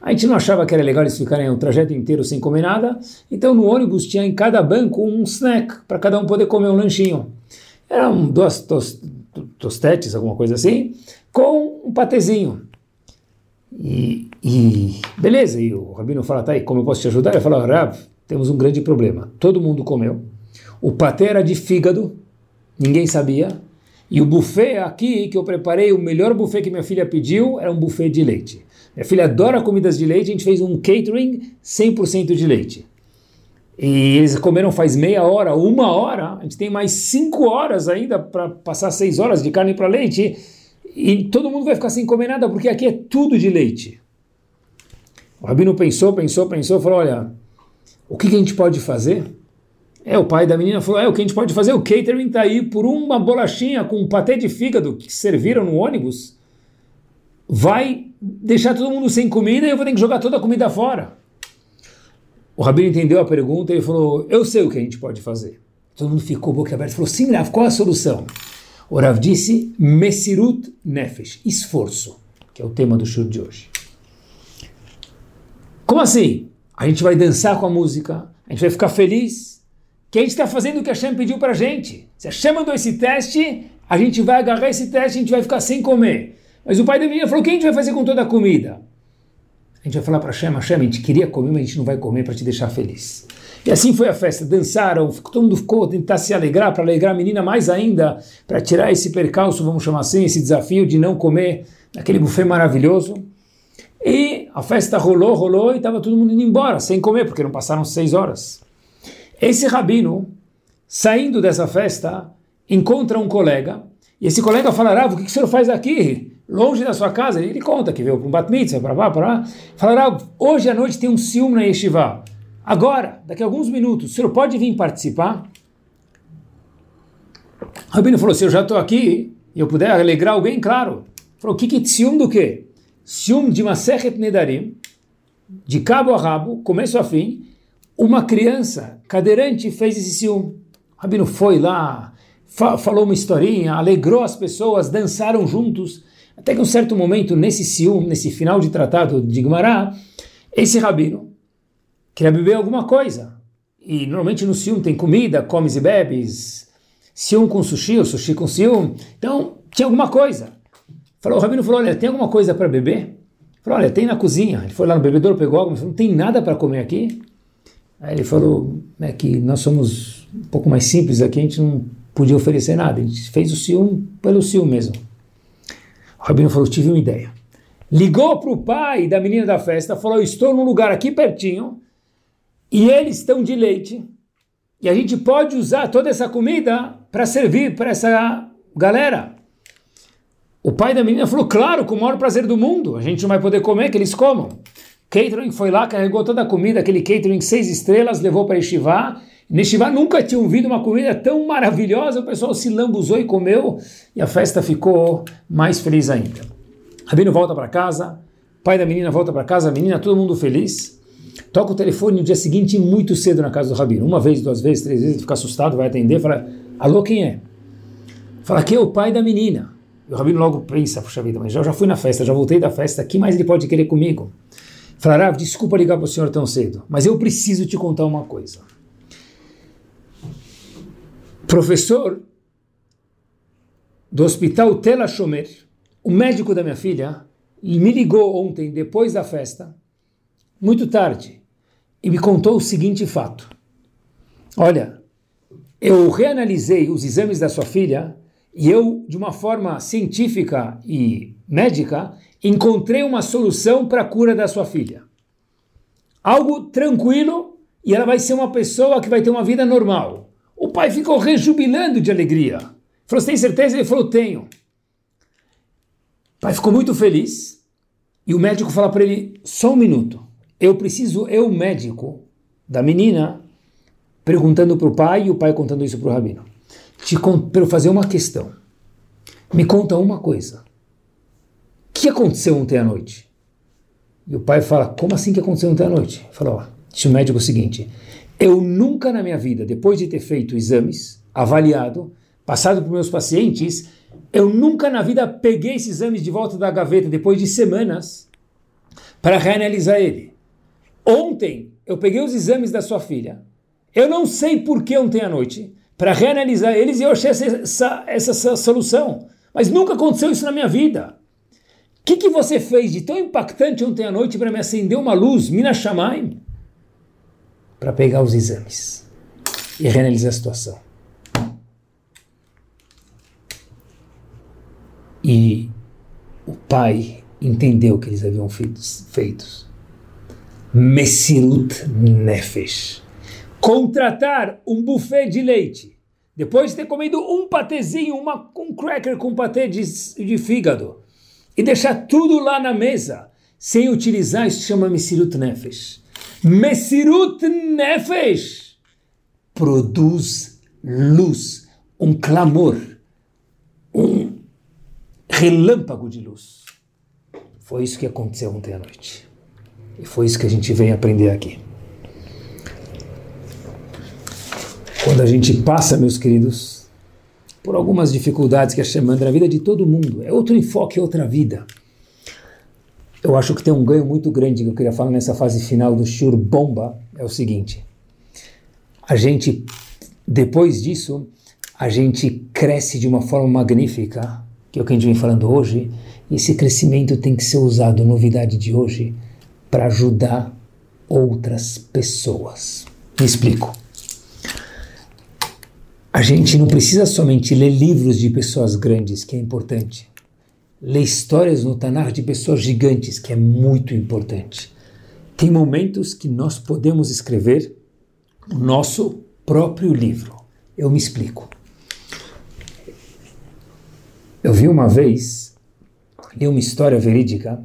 a gente não achava que era legal eles ficarem o trajeto inteiro sem comer nada, então no ônibus tinha em cada banco um snack, para cada um poder comer um lanchinho. Eram duas tos, tostetes, alguma coisa assim, com um patezinho. E, e beleza, e o Rabino fala, tá aí, como eu posso te ajudar? Ele fala, Rav, temos um grande problema, todo mundo comeu. O patê era de fígado, ninguém sabia. E o buffet aqui que eu preparei, o melhor buffet que minha filha pediu, era um buffet de leite. Minha filha adora comidas de leite, a gente fez um catering cem por cento de leite. e eles comeram faz meia hora, uma hora, a gente tem mais cinco horas ainda para passar seis horas de carne para leite, e, e todo mundo vai ficar sem comer nada, porque aqui é tudo de leite. O Rabino pensou, pensou, pensou, falou, olha, o que, que a gente pode fazer? É, o pai da menina falou, é, o que a gente pode fazer? O catering está aí por uma bolachinha com um patê de fígado que serviram no ônibus, vai deixar todo mundo sem comida e eu vou ter que jogar toda a comida fora. O Rabino entendeu a pergunta e ele falou, eu sei o que a gente pode fazer. Todo mundo ficou boca aberta e falou, sim, Rav, qual a solução? O Rav disse, Mesirut Nefesh, esforço, que é o tema do shur de hoje. Como assim? A gente vai dançar com a música, a gente vai ficar feliz, que a gente está fazendo o que a Hashem pediu para a gente. Se a Hashem mandou esse teste, a gente vai agarrar esse teste, a gente vai ficar sem comer. Mas o pai da menina falou, o que a gente vai fazer com toda a comida? A gente vai falar para Hashem, Hashem, a gente queria comer, mas a gente não vai comer para te deixar feliz. E assim foi a festa, dançaram, todo mundo ficou tentar se alegrar, para alegrar a menina mais ainda, para tirar esse percalço, vamos chamar assim, esse desafio de não comer naquele buffet maravilhoso. E a festa rolou, rolou e estava todo mundo indo embora, sem comer, porque não passaram seis horas. Esse rabino, saindo dessa festa, encontra um colega, e esse colega fala, ah, o que o senhor faz aqui, longe da sua casa? Ele conta que veio para um bat mitzvah, para lá, para lá. Fala, ah, hoje à noite tem um Siyum na Yeshiva. Agora, daqui a alguns minutos, o senhor pode vir participar? O rabino falou, se eu já estou aqui, e eu puder alegrar alguém, claro. Falou, o que que Siyum do quê? Siyum de Masechet Nedarim, de cabo a rabo, começo a fim, uma criança cadeirante fez esse Siyum. O rabino foi lá, fa- falou uma historinha, alegrou as pessoas, dançaram juntos, até que um certo momento, nesse Siyum, nesse final de tratado de Gemara, esse rabino queria beber alguma coisa. E normalmente no Siyum tem comida, comes e bebes, Siyum com sushi, ou sushi com Siyum, então tinha alguma coisa. Falou, o rabino falou, olha, tem alguma coisa para beber? Falou, olha, tem na cozinha. Ele foi lá no bebedouro, pegou algo, falou, não tem nada para comer aqui? Aí ele falou, é que nós somos um pouco mais simples aqui, a gente não podia oferecer nada, a gente fez o Siyum pelo Siyum mesmo. O rabino falou, tive uma ideia. Ligou para o pai da menina da festa, falou, eu estou num lugar aqui pertinho, e eles estão de leite, e a gente pode usar toda essa comida para servir para essa galera. O pai da menina falou, claro, com o maior prazer do mundo, a gente não vai poder comer, que eles comam. Catering foi lá, carregou toda a comida, aquele catering seis estrelas, levou para Yeshivá. Na Yeshivá nunca tinham vindo uma comida tão maravilhosa, o pessoal se lambuzou e comeu, e a festa ficou mais feliz ainda. Rabino volta para casa, o pai da menina volta para casa, a menina, todo mundo feliz. Toca o telefone no dia seguinte, muito cedo, na casa do Rabino. Uma vez, duas vezes, três vezes, fica assustado, vai atender, fala, alô, quem é? Fala, quem é o pai da menina? O Rabino logo pensa, puxa vida, mas eu já fui na festa, já voltei da festa, o que mais ele pode querer comigo? Falará, desculpa ligar para o senhor tão cedo, mas eu preciso te contar uma coisa. Professor do hospital Tel HaShomer, o médico da minha filha, me ligou ontem, depois da festa, muito tarde, e me contou o seguinte fato. Olha, eu reanalisei os exames da sua filha, e eu, de uma forma científica e médica, encontrei uma solução para a cura da sua filha. Algo tranquilo, e ela vai ser uma pessoa que vai ter uma vida normal. O pai ficou rejubilando de alegria. Falou, você tem certeza? Ele falou, tenho. O pai ficou muito feliz, e o médico falou para ele, só um minuto, eu preciso, eu médico da menina, perguntando para o pai, e o pai contando isso para o rabino. Te conto, para eu fazer uma questão, me conta uma coisa, o que aconteceu ontem à noite? E o pai fala, como assim que aconteceu ontem à noite? Fala, ó, disse o médico o seguinte, eu nunca na minha vida, depois de ter feito exames, avaliado, passado por meus pacientes, eu nunca na vida peguei esses exames de volta da gaveta, depois de semanas, para reanalisar ele. Ontem, eu peguei os exames da sua filha, eu não sei por que ontem à noite, para reanalisar eles, e eu achei essa, essa, essa solução. Mas nunca aconteceu isso na minha vida. O que, que você fez de tão impactante ontem à noite para me acender uma luz, mina shamayim, para pegar os exames e reanalisar a situação? E o pai entendeu o que eles haviam feito. Mesillut Nefesh. contratar um buffet de leite, depois de ter comido um patezinho, uma, um cracker com patê de, de fígado, e deixar tudo lá na mesa, sem utilizar, isso se chama Mesirut Nefesh. Mesirut Nefesh produz luz, um clamor, um relâmpago de luz. Foi isso que aconteceu ontem à noite. E foi isso que a gente vem aprender aqui. Quando a gente passa, meus queridos, por algumas dificuldades que a Hashem manda na vida de todo mundo, é outro enfoque, é outra vida. Eu acho que tem um ganho muito grande que eu queria falar nessa fase final do Shur Bomba, é o seguinte: a gente, depois disso, a gente cresce de uma forma magnífica, que é o que a gente vem falando hoje, e esse crescimento tem que ser usado, novidade de hoje, para ajudar outras pessoas. Me explico. A gente não precisa somente ler livros de pessoas grandes, que é importante. Ler histórias no Tanakh de pessoas gigantes, que é muito importante. Tem momentos que nós podemos escrever o nosso próprio livro. Eu me explico. Eu vi uma vez, li uma história verídica,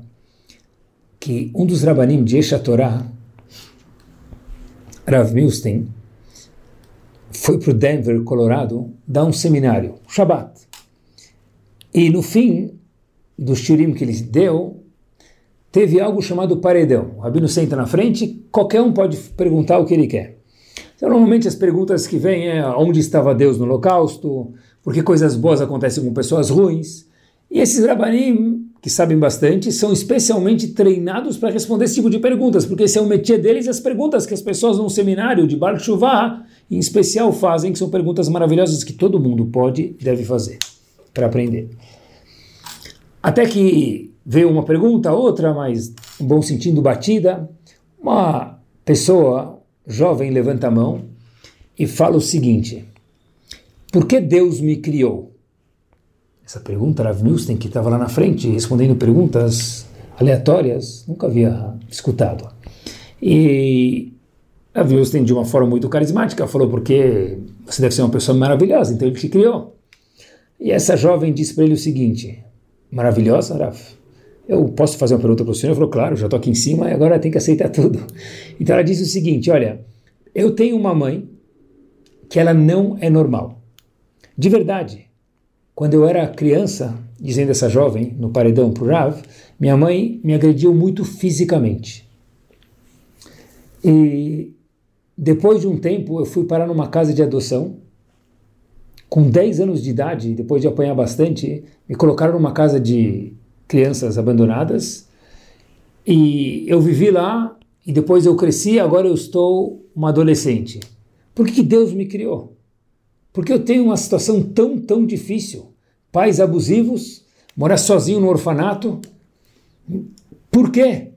que um dos Rabanim de Eish HaTorah, Rav Milstein, foi para o Denver, Colorado, dar um seminário, Shabbat. E no fim do shirim que ele deu, teve algo chamado paredão. O Rabino senta na frente, qualquer um pode perguntar o que ele quer. Então, normalmente as perguntas que vêm é onde estava Deus no holocausto, por que coisas boas acontecem com pessoas ruins. E esses Rabanim, que sabem bastante, são especialmente treinados para responder esse tipo de perguntas, porque esse é o métier deles, as perguntas que as pessoas num seminário de Bar Shuvah, em especial, fazem, que são perguntas maravilhosas que todo mundo pode e deve fazer para aprender. Até que veio uma pergunta, outra, mas em bom sentido batida, uma pessoa jovem levanta a mão e fala o seguinte: por que Deus me criou? Essa pergunta, Rav Milstein, que estava lá na frente, respondendo perguntas aleatórias, nunca havia escutado. E Rav Milstein, de uma forma muito carismática, falou: porque você deve ser uma pessoa maravilhosa, então ele te criou. E essa jovem disse para ele o seguinte: maravilhosa, Rav? Eu posso fazer uma pergunta para o senhor? Ele falou: claro, já estou aqui em cima e agora tem que aceitar tudo. Então ela disse o seguinte: olha, eu tenho uma mãe que ela não é normal. De verdade. Quando eu era criança, dizendo essa jovem, no paredão para o Rav, minha mãe me agrediu muito fisicamente. E depois de um tempo, eu fui parar numa casa de adoção. Com dez anos de idade, depois de apanhar bastante, me colocaram numa casa de crianças abandonadas. E eu vivi lá, e depois eu cresci, agora eu estou uma adolescente. Por que Deus me criou? Porque eu tenho uma situação tão, tão difícil. Pais abusivos, morar sozinho no orfanato. Por quê?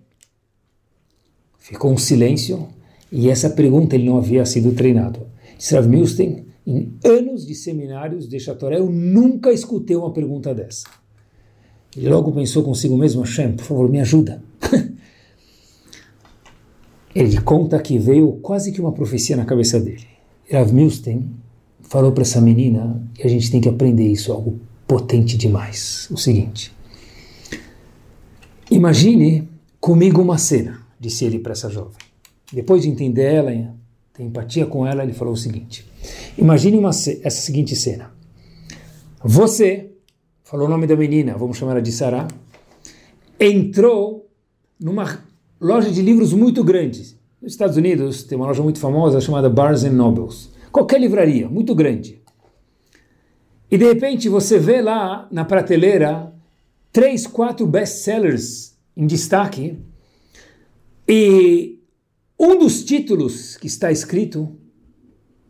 Ficou um silêncio, e essa pergunta ele não havia sido treinado. Disse Rav Milstein: em anos de seminários de Eish HaTorah, eu nunca escutei uma pergunta dessa. Ele logo pensou consigo mesmo: Hashem, por favor, me ajuda. Ele conta que veio quase que uma profecia na cabeça dele. Rav Milstein falou para essa menina, e a gente tem que aprender isso, algo potente demais, o seguinte: imagine comigo uma cena, disse ele para essa jovem. Depois de entender ela, ter empatia com ela, ele falou o seguinte: imagine uma ce- essa seguinte cena. Você, falou o nome da menina, vamos chamar ela de Sarah, entrou numa loja de livros muito grande. Nos Estados Unidos tem uma loja muito famosa chamada Barnes and Nobles. Qualquer livraria, muito grande. E de repente você vê lá na prateleira três, quatro best-sellers em destaque, e um dos títulos que está escrito,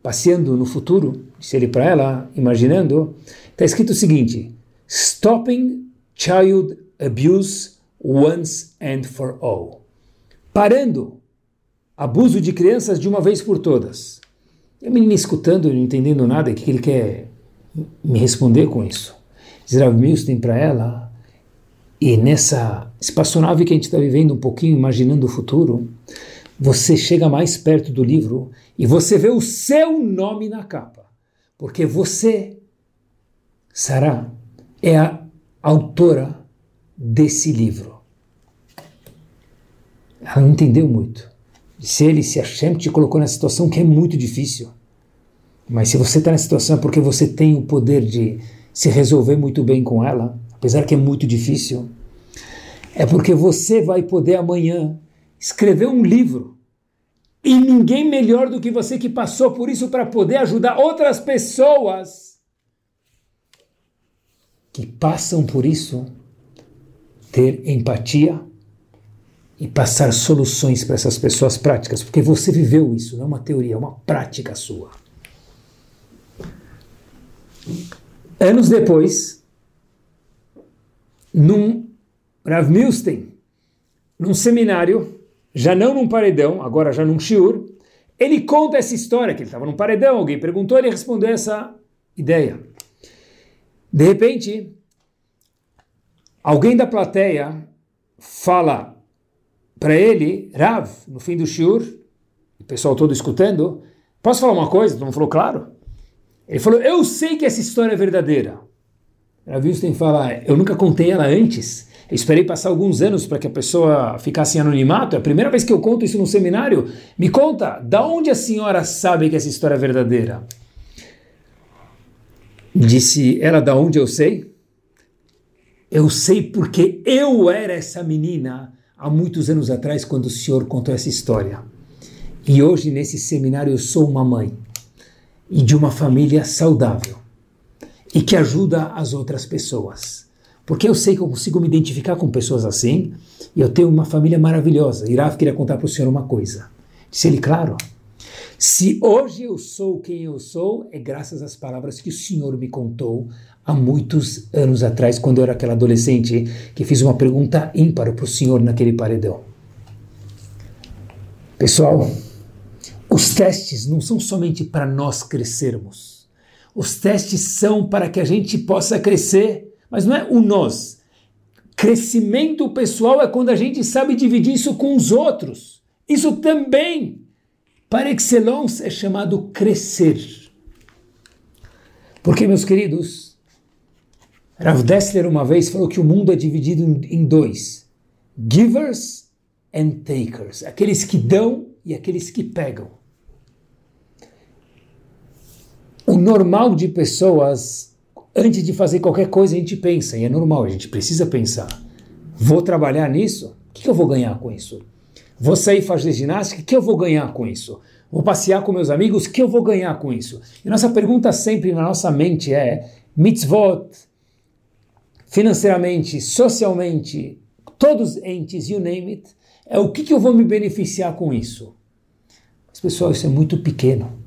passeando no futuro, disse ele para ela, imaginando, está escrito o seguinte: Stopping Child Abuse Once and for All. Parando abuso de crianças de uma vez por todas. E a menina escutando, não entendendo nada, o que ele quer me responder com isso? Diz Rav Milstein para ela: e nessa espaçonave que a gente está vivendo um pouquinho, imaginando o futuro, você chega mais perto do livro e você vê o seu nome na capa. Porque você, Sarah, é a autora desse livro. Ela não entendeu muito. Se ele, se Hashem te colocou nessa situação que é muito difícil. Mas se você está nessa situação é porque você tem o poder de se resolver muito bem com ela, apesar que é muito difícil. É porque você vai poder amanhã escrever um livro. E ninguém melhor do que você que passou por isso para poder ajudar outras pessoas que passam por isso, ter empatia e passar soluções para essas pessoas práticas, porque você viveu isso, não é uma teoria, é uma prática sua. Anos depois, num Rav Milstein, num seminário, já não num paredão, agora já num shiur, ele conta essa história, que ele estava num paredão, alguém perguntou, ele respondeu essa ideia. De repente, alguém da plateia fala para ele, Rav, no fim do shiur, o pessoal todo escutando, posso falar uma coisa? Todo mundo falou, claro. Ele falou, eu sei que essa história é verdadeira. Rav Milstein fala, eu nunca contei ela antes. Eu esperei passar alguns anos para que a pessoa ficasse em anonimato. É a primeira vez que eu conto isso num seminário. Me conta, da onde a senhora sabe que essa história é verdadeira? Disse ela, da onde eu sei? Eu sei porque eu era essa menina há muitos anos atrás quando o senhor contou essa história. E hoje nesse seminário eu sou uma mãe. E de uma família saudável. E que ajuda as outras pessoas. Porque eu sei que eu consigo me identificar com pessoas assim, e eu tenho uma família maravilhosa. E Rav queria contar para o senhor uma coisa. Disse ele, claro, se hoje eu sou quem eu sou, é graças às palavras que o senhor me contou há muitos anos atrás, quando eu era aquela adolescente que fiz uma pergunta ímpar para o senhor naquele paredão. Pessoal, os testes não são somente para nós crescermos. Os testes são para que a gente possa crescer. Mas não é o nós. Crescimento pessoal é quando a gente sabe dividir isso com os outros. Isso também, par excellence, é chamado crescer. Porque, meus queridos, Rav Dessler uma vez falou que o mundo é dividido em dois. Givers and takers. Aqueles que dão e aqueles que pegam. O normal de pessoas... Antes de fazer qualquer coisa, a gente pensa, e é normal, a gente precisa pensar. Vou trabalhar nisso? O que eu vou ganhar com isso? Vou sair fazer ginástica? O que eu vou ganhar com isso? Vou passear com meus amigos? O que eu vou ganhar com isso? E nossa pergunta sempre na nossa mente é, mitzvot, financeiramente, socialmente, todos entes, you name it, é o que, que eu vou me beneficiar com isso? Mas pessoal, isso é muito pequeno.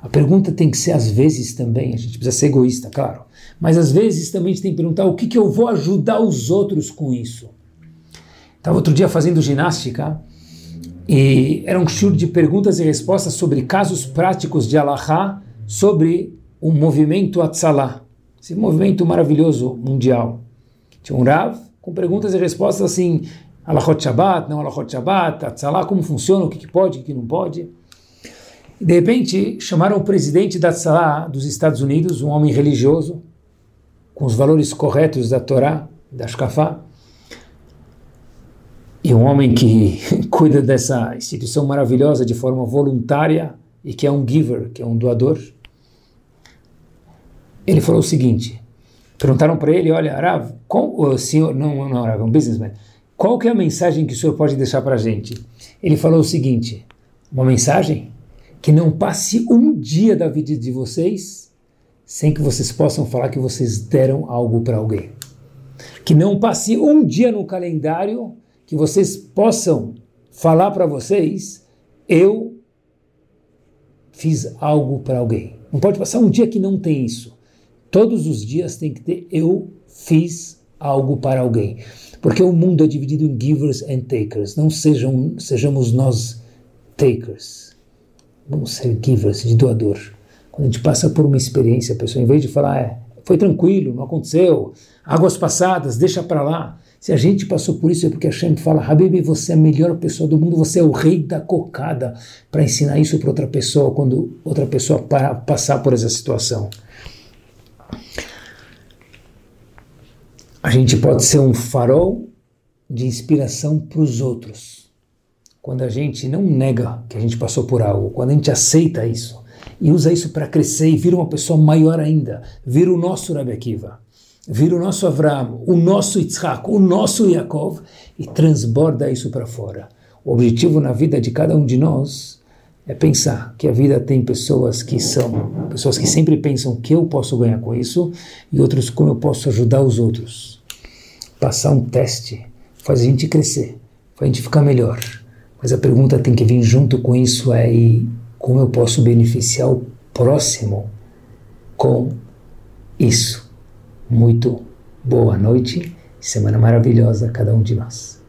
A pergunta tem que ser às vezes também, a gente precisa ser egoísta, claro, mas às vezes também a gente tem que perguntar o que, que eu vou ajudar os outros com isso. Estava outro dia fazendo ginástica e era um show de perguntas e respostas sobre casos práticos de Halachá sobre o movimento Atzalá, esse movimento maravilhoso mundial. Tinha um Rav com perguntas e respostas assim, Halachot Shabbat, não Halachot Shabbat, Atzalá, como funciona, o que, que pode, o que não pode. De repente, chamaram o presidente da Atzalá dos Estados Unidos, um homem religioso, com os valores corretos da Torá, da Shkafá, e um homem que cuida dessa instituição maravilhosa de forma voluntária e que é um giver, que é um doador. Ele falou o seguinte, perguntaram para ele, olha, Rav, qual, o senhor, não, não, Rav, é um businessman, qual que é a mensagem que o senhor pode deixar para a gente? Ele falou o seguinte, uma mensagem? Que não passe um dia da vida de vocês sem que vocês possam falar que vocês deram algo para alguém. Que não passe um dia no calendário que vocês possam falar para vocês, eu fiz algo para alguém. Não pode passar um dia que não tem isso. Todos os dias tem que ter, eu fiz algo para alguém. Porque o mundo é dividido em givers and takers. Não sejam, sejamos nós takers. Vamos ser givers, de doador. Quando a gente passa por uma experiência, a pessoa, em vez de falar, é, foi tranquilo, não aconteceu, águas passadas, deixa para lá. Se a gente passou por isso é porque Hashem fala, Habibi, você é a melhor pessoa do mundo, você é o rei da cocada, para ensinar isso para outra pessoa, quando outra pessoa para, passar por essa situação. A gente pode ser um farol de inspiração para os outros. Quando a gente não nega que a gente passou por algo, quando a gente aceita isso, e usa isso para crescer e vira uma pessoa maior ainda, vira o nosso Rabi Akiva, vira o nosso Avraham, o nosso Yitzhak, o nosso Yaakov, e transborda isso para fora. O objetivo na vida de cada um de nós é pensar que a vida tem pessoas que são, pessoas que sempre pensam que eu posso ganhar com isso, e outros como eu posso ajudar os outros. Passar um teste faz a gente crescer, faz a gente ficar melhor, mas a pergunta tem que vir junto com isso é... como eu posso beneficiar o próximo com isso? Muito boa noite, semana maravilhosa a cada um de nós.